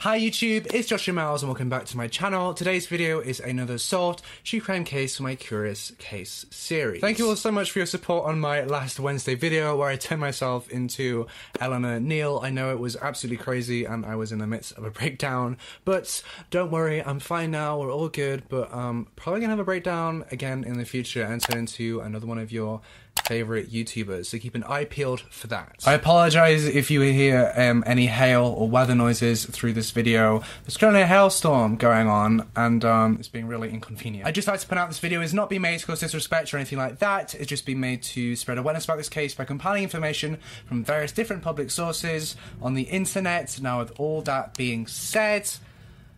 Hi YouTube, it's Joshua Miles and welcome back to my channel. Today's video is another solved true crime case for my Curious Case series. Thank you all so much for your support on my last Wednesday video where I turned myself into Eleanor Neal. I know it was absolutely crazy and I was in the midst of a breakdown, but don't worry, I'm fine now, we're all good, but I'm probably gonna have a breakdown again in the future and turn into another one of your favorite YouTubers, so keep an eye peeled for that. I apologize if you hear any hail or weather noises through this video. There's currently a hailstorm going on and it's being really inconvenient. I'd just like to point out this video is not being made to cause disrespect or anything like that. It's just being made to spread awareness about this case by compiling information from various different public sources on the internet. Now, with all that being said,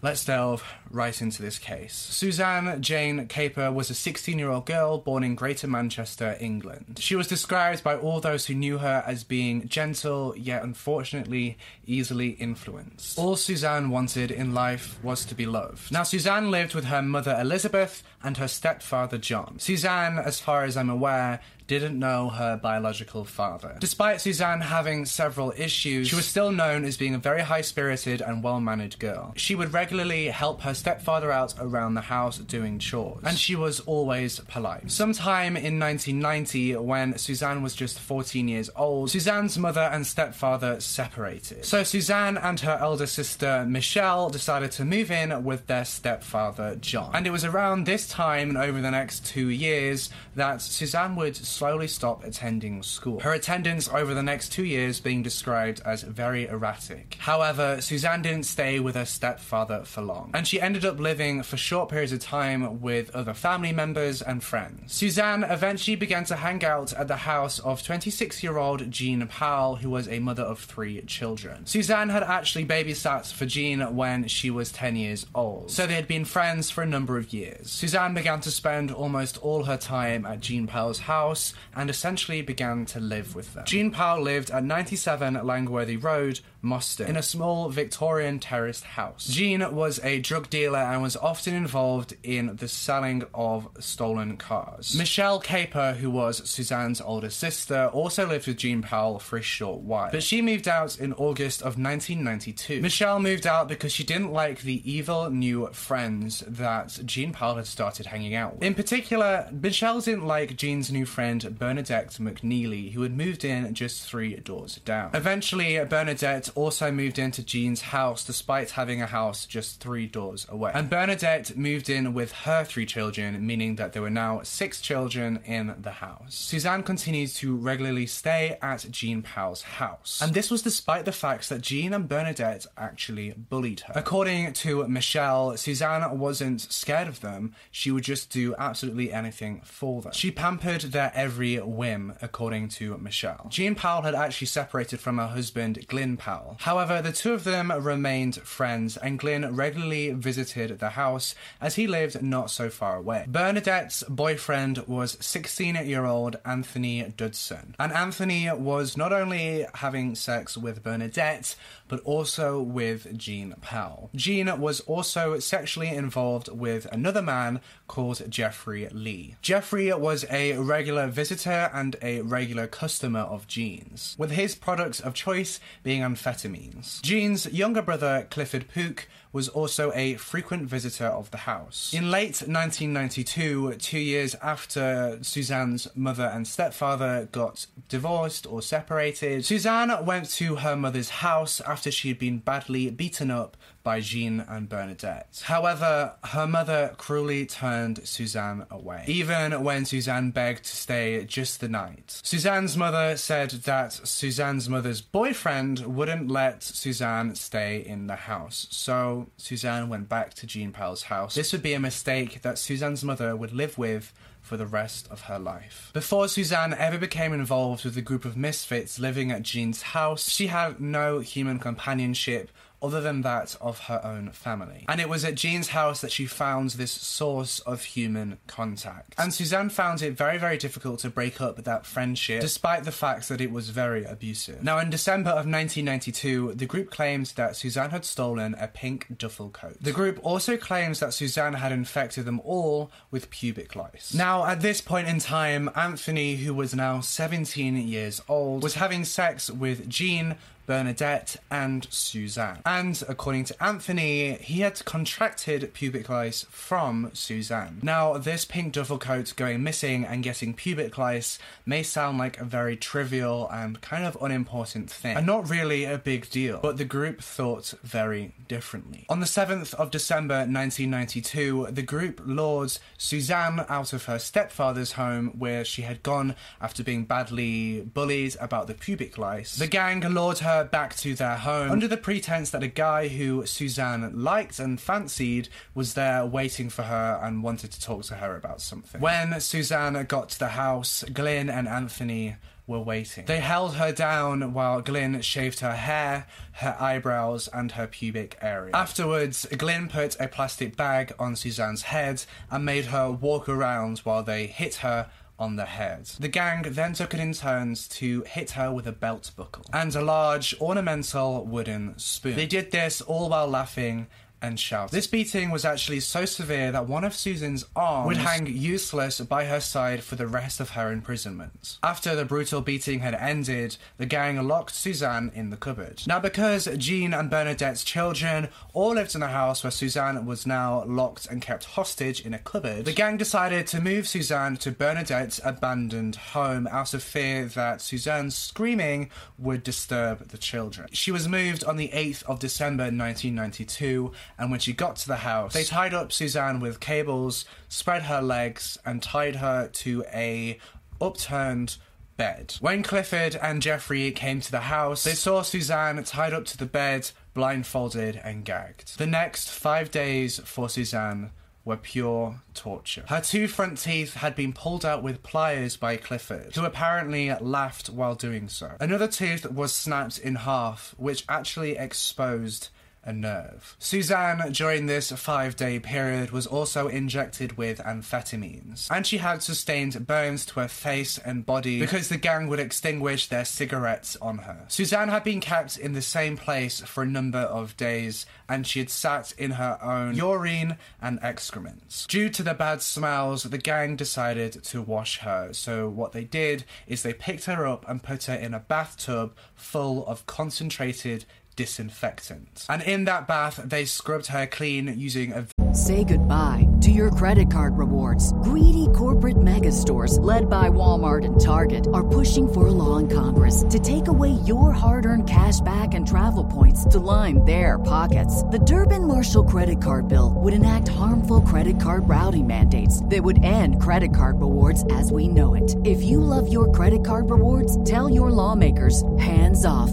let's delve right into this case. Suzanne Jane Capper was a 16-year-old girl born in Greater Manchester, England. She was described by all those who knew her as being gentle, yet unfortunately easily influenced. All Suzanne wanted in life was to be loved. Now, Suzanne lived with her mother Elizabeth and her stepfather John. Suzanne, as far as I'm aware, didn't know her biological father. Despite Suzanne having several issues, she was still known as being a very high-spirited and well-managed girl. She would regularly help her stepfather out around the house doing chores, and she was always polite. Sometime in 1990, when Suzanne was just 14 years old, Suzanne's mother and stepfather separated. So Suzanne and her elder sister Michelle decided to move in with their stepfather John. And it was around this time and over the next 2 years that Suzanne would slowly stop attending school. Her attendance over the next 2 years being described as very erratic. However, Suzanne didn't stay with her stepfather for long, and she ended up living for short periods of time with other family members and friends. Suzanne eventually began to hang out at the house of 26-year-old Jean Powell, who was a mother of 3 children. Suzanne had actually babysat for Jean when she was 10 years old, so they had been friends for a number of years. Suzanne began to spend almost all her time at Jean Powell's house and essentially began to live with them. Jean Powell lived at 97 Langworthy Road, Moston, in a small Victorian terraced house. Jean was a drug dealer and was often involved in the selling of stolen cars. Michelle Capper, who was Suzanne's older sister, also lived with Jean Powell for a short while, but she moved out in August of 1992. Michelle moved out because she didn't like the evil new friends that Jean Powell had started hanging out with. In particular, Michelle didn't like Jean's new friend Bernadette McNeely, who had moved in just 3 doors down. Eventually, Bernadette also moved into Jean's house despite having a house just 3 doors away. And Bernadette moved in with her 3 children, meaning that there were now 6 children in the house. Suzanne continued to regularly stay at Jean Powell's house, and this was despite the fact that Jean and Bernadette actually bullied her. According to Michelle, Suzanne wasn't scared of them, she would just do absolutely anything for them. She pampered their every whim, according to Michelle. Jean Powell had actually separated from her husband, Glyn Powell. However, the 2 of them remained friends, and Glyn regularly visited the house as he lived not so far away. Bernadette's boyfriend was 16-year-old Anthony Dudson, and Anthony was not only having sex with Bernadette, but also with Jean Powell. Jean was also sexually involved with another man called Jeffrey Lee. Jeffrey was a regular visitor and a regular customer of Jean's, with his products of choice being amphetamines. Jean's younger brother, Clifford Pook, was also a frequent visitor of the house. In late 1992, 2 years after Suzanne's mother and stepfather got divorced or separated, Suzanne went to her mother's house after she had been badly beaten up by Jean and Bernadette. However, her mother cruelly turned Suzanne away, even when Suzanne begged to stay just the night. Suzanne's mother said that Suzanne's mother's boyfriend wouldn't let Suzanne stay in the house, so Suzanne went back to Jean Powell's house. This would be a mistake that Suzanne's mother would live with for the rest of her life. Before Suzanne ever became involved with the group of misfits living at Jean's house, she had no human companionship other than that of her own family. And it was at Jean's house that she found this source of human contact. And Suzanne found it very, very difficult to break up that friendship, despite the fact that it was very abusive. Now, in December of 1992, the group claimed that Suzanne had stolen a pink duffel coat. The group also claims that Suzanne had infected them all with pubic lice. Now, at this point in time, Anthony, who was now 17 years old, was having sex with Jean, Bernadette and Suzanne. And according to Anthony, he had contracted pubic lice from Suzanne. Now, this pink duffel coat going missing and getting pubic lice may sound like a very trivial and kind of unimportant thing, and not really a big deal, but the group thought very differently. On the 7th of December 1992, the group lured Suzanne out of her stepfather's home where she had gone after being badly bullied about the pubic lice. The gang lured her back to their home under the pretense that a guy who Suzanne liked and fancied was there waiting for her and wanted to talk to her about something. When Suzanne got to the house, Glyn and Anthony were waiting. They held her down while Glyn shaved her hair, her eyebrows, and her pubic area. Afterwards, Glyn put a plastic bag on Suzanne's head and made her walk around while they hit her on the head. The gang then took it in turns to hit her with a belt buckle and a large ornamental wooden spoon. They did this all while laughing and shouting. This beating was actually so severe that one of Susan's arms would hang useless by her side for the rest of her imprisonment. After the brutal beating had ended, the gang locked Suzanne in the cupboard. Now, because Jean and Bernadette's children all lived in a house where Suzanne was now locked and kept hostage in a cupboard, the gang decided to move Suzanne to Bernadette's abandoned home out of fear that Suzanne's screaming would disturb the children. She was moved on the 8th of December 1992, and when she got to the house, they tied up Suzanne with cables, spread her legs, and tied her to a upturned bed. When Clifford and Jeffrey came to the house, they saw Suzanne tied up to the bed, blindfolded and gagged. The next 5 days for Suzanne were pure torture. Her two front teeth had been pulled out with pliers by Clifford, who apparently laughed while doing so. Another tooth was snapped in half, which actually exposed a nerve. Suzanne, during this 5-day period, was also injected with amphetamines, and she had sustained burns to her face and body because the gang would extinguish their cigarettes on her. Suzanne had been kept in the same place for a number of days, and she had sat in her own urine and excrements. Due to the bad smells, the gang decided to wash her, so what they did is they picked her up and put her in a bathtub full of concentrated disinfectant. And in that bath, they scrubbed her clean using a... Say goodbye to your credit card rewards. Greedy corporate mega stores, led by Walmart and Target, are pushing for a law in Congress to take away your hard-earned cash back and travel points to line their pockets. The Durbin-Marshall credit card bill would enact harmful credit card routing mandates that would end credit card rewards as we know it. If you love your credit card rewards, tell your lawmakers, hands off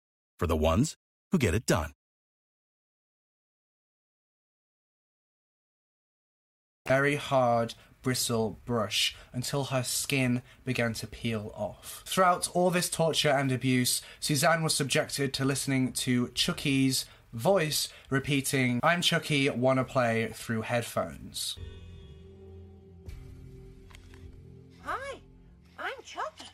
for the ones who get it done. Very hard bristle brush until her skin began to peel off. Throughout all this torture and abuse, Suzanne was subjected to listening to Chucky's voice repeating, "I'm Chucky, wanna play," through headphones. "Hi, I'm Chucky.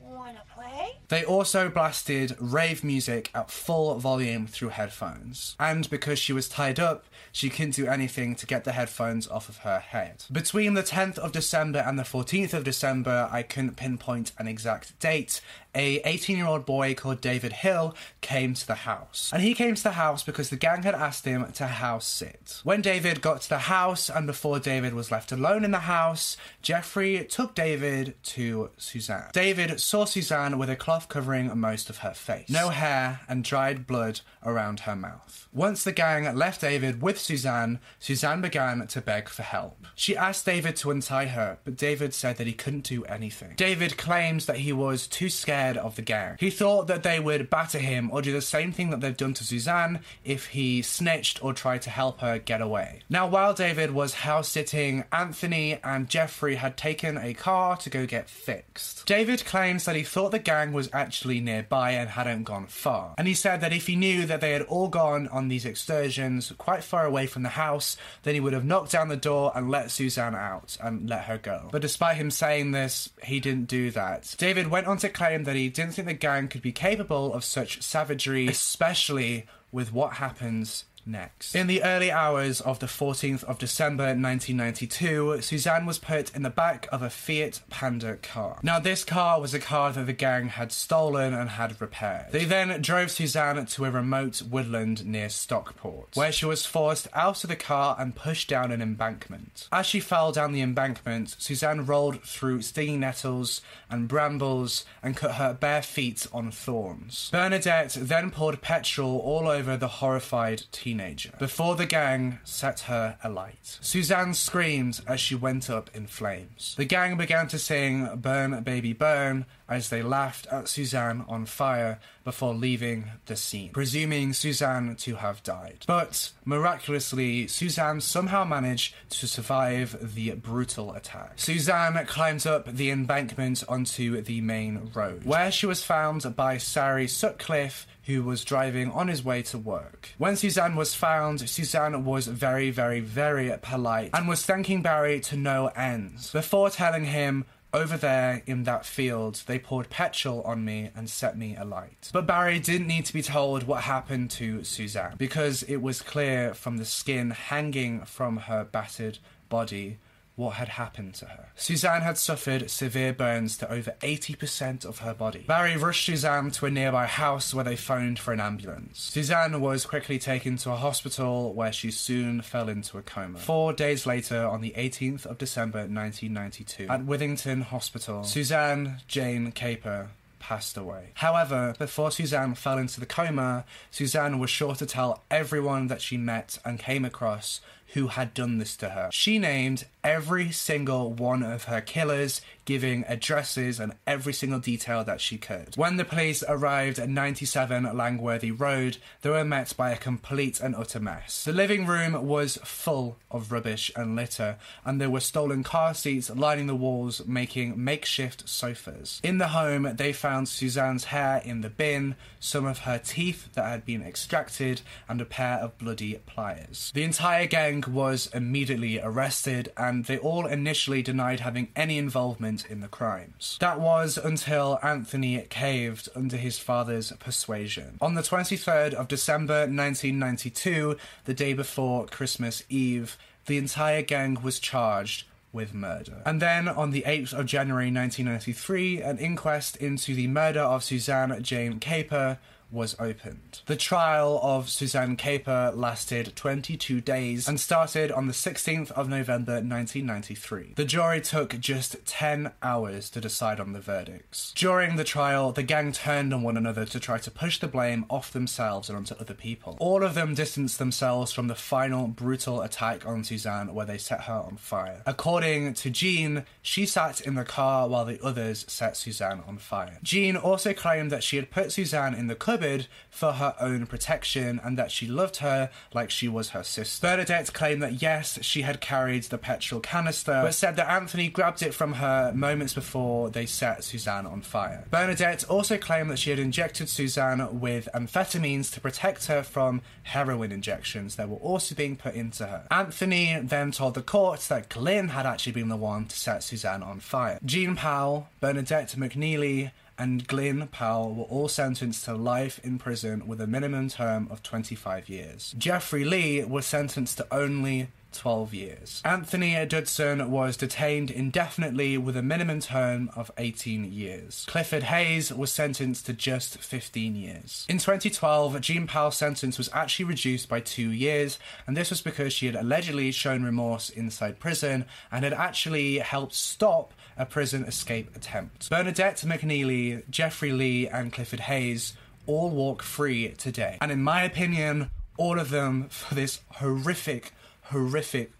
Wanna play?" They also blasted rave music at full volume through headphones. And because she was tied up, she couldn't do anything to get the headphones off of her head. Between the 10th of December and the 14th of December, I couldn't pinpoint an exact date, a 18-year-old boy called David Hill came to the house. And he came to the house because the gang had asked him to house sit. When David got to the house, and before David was left alone in the house, Jeffrey took David to Suzanne. David saw Suzanne with a cloth scarf covering most of her face. No hair and dried blood around her mouth. Once the gang left David with Suzanne, Suzanne began to beg for help. She asked David to untie her, but David said that he couldn't do anything. David claims that he was too scared of the gang. He thought that they would batter him or do the same thing that they've done to Suzanne if he snitched or tried to help her get away. Now, while David was house-sitting, Anthony and Jeffrey had taken a car to go get fixed. David claims that he thought the gang was actually nearby and hadn't gone far, and he said that if he knew that they had all gone on these excursions quite far away from the house, then he would have knocked down the door and let Suzanne out and let her go. But despite him saying this, he didn't do that. David went on to claim that he didn't think the gang could be capable of such savagery, especially with what happens next. In the early hours of the 14th of December 1992, Suzanne was put in the back of a Fiat Panda car. Now, this car was a car that the gang had stolen and had repaired. They then drove Suzanne to a remote woodland near Stockport, where she was forced out of the car and pushed down an embankment. As she fell down the embankment, Suzanne rolled through stinging nettles and brambles and cut her bare feet on thorns. Bernadette then poured petrol all over the horrified teenager before the gang set her alight. Suzanne screamed as she went up in flames. The gang began to sing "Burn Baby Burn" as they laughed at Suzanne on fire before leaving the scene, presuming Suzanne to have died. But miraculously, Suzanne somehow managed to survive the brutal attack. Suzanne climbed up the embankment onto the main road, where she was found by Barry Sutcliffe, who was driving on his way to work. When Suzanne was found, Suzanne was very, very, very polite and was thanking Barry to no end, before telling him, "Over there in that field, they poured petrol on me and set me alight." But Barry didn't need to be told what happened to Suzanne, because it was clear from the skin hanging from her battered body what had happened to her. Suzanne had suffered severe burns to over 80% of her body. Barry rushed Suzanne to a nearby house where they phoned for an ambulance. Suzanne was quickly taken to a hospital where she soon fell into a coma. 4 days later, on the 18th of December 1992, at Withington Hospital, Suzanne Jane Capper passed away. However, before Suzanne fell into the coma, Suzanne was sure to tell everyone that she met and came across who had done this to her. She named every single one of her killers, giving addresses and every single detail that she could. When the police arrived at 97 Langworthy Road, they were met by a complete and utter mess. The living room was full of rubbish and litter, and there were stolen car seats lining the walls, making makeshift sofas. In the home, they found Suzanne's hair in the bin, some of her teeth that had been extracted, and a pair of bloody pliers. The entire gang was immediately arrested, and they all initially denied having any involvement in the crimes. That was until Anthony caved under his father's persuasion. On the 23rd of December 1992, the day before Christmas Eve, the entire gang was charged with murder. And then on the 8th of January 1993, an inquest into the murder of Suzanne Jane Capper was opened. The trial of Suzanne Capper lasted 22 days and started on the 16th of November 1993. The jury took just 10 hours to decide on the verdicts. During the trial, the gang turned on one another to try to push the blame off themselves and onto other people. All of them distanced themselves from the final brutal attack on Suzanne, where they set her on fire. According to Jean, she sat in the car while the others set Suzanne on fire. Jean also claimed that she had put Suzanne in the cupboard for her own protection and that she loved her like she was her sister. Bernadette claimed that yes, she had carried the petrol canister, but said that Anthony grabbed it from her moments before they set Suzanne on fire. Bernadette also claimed that she had injected Suzanne with amphetamines to protect her from heroin injections that were also being put into her. Anthony then told the court that Glyn had actually been the one to set Suzanne on fire. Jean Powell, Bernadette McNeely, and Glyn Powell were all sentenced to life in prison with a minimum term of 25 years. Jeffrey Lee was sentenced to only 12 years. Anthony Dudson was detained indefinitely with a minimum term of 18 years. Clifford Hayes was sentenced to just 15 years. In 2012, Jean Powell's sentence was actually reduced by 2 years, and this was because she had allegedly shown remorse inside prison and had actually helped stop a prison escape attempt. Bernadette McNeely, Jeffrey Lee, and Clifford Hayes all walk free today. And in my opinion, all of them, for this horrific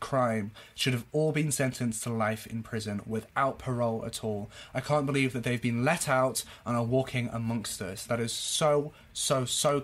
crime, should have all been sentenced to life in prison without parole at all. I can't believe that they've been let out and are walking amongst us. That is so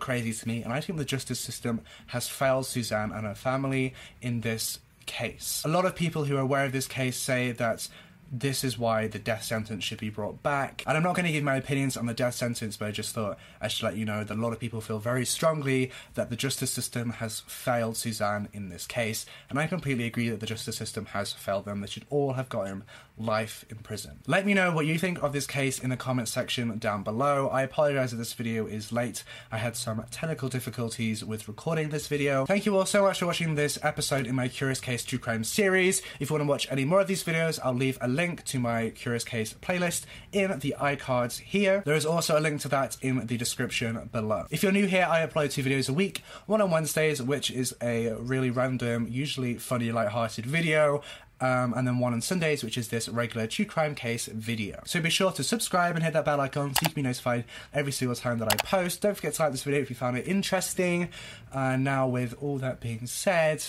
crazy to me, and I think the justice system has failed Suzanne and her family in this case. A lot of people who are aware of this case say that this is why the death sentence should be brought back. And I'm not going to give my opinions on the death sentence, but I just thought I should let you know that a lot of people feel very strongly that the justice system has failed Suzanne in this case. And I completely agree that the justice system has failed them. They should all have gotten life in prison. Let me know what you think of this case in the comments section down below. I apologise that this video is late. I had some technical difficulties with recording this video. Thank you all so much for watching this episode in my Curious Case True Crime series. If you want to watch any more of these videos, I'll leave a link to my Curious Case playlist in the iCards here. There is also a link to that in the description below. If you're new here, I upload 2 videos a week, one on Wednesdays, which is a really random, usually funny, lighthearted video, and then one on Sundays, which is this regular true crime case video. So be sure to subscribe and hit that bell icon so you can be notified every single time that I post. Don't forget to like this video if you found it interesting. Now, with all that being said,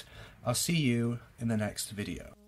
I'll see you in the next video.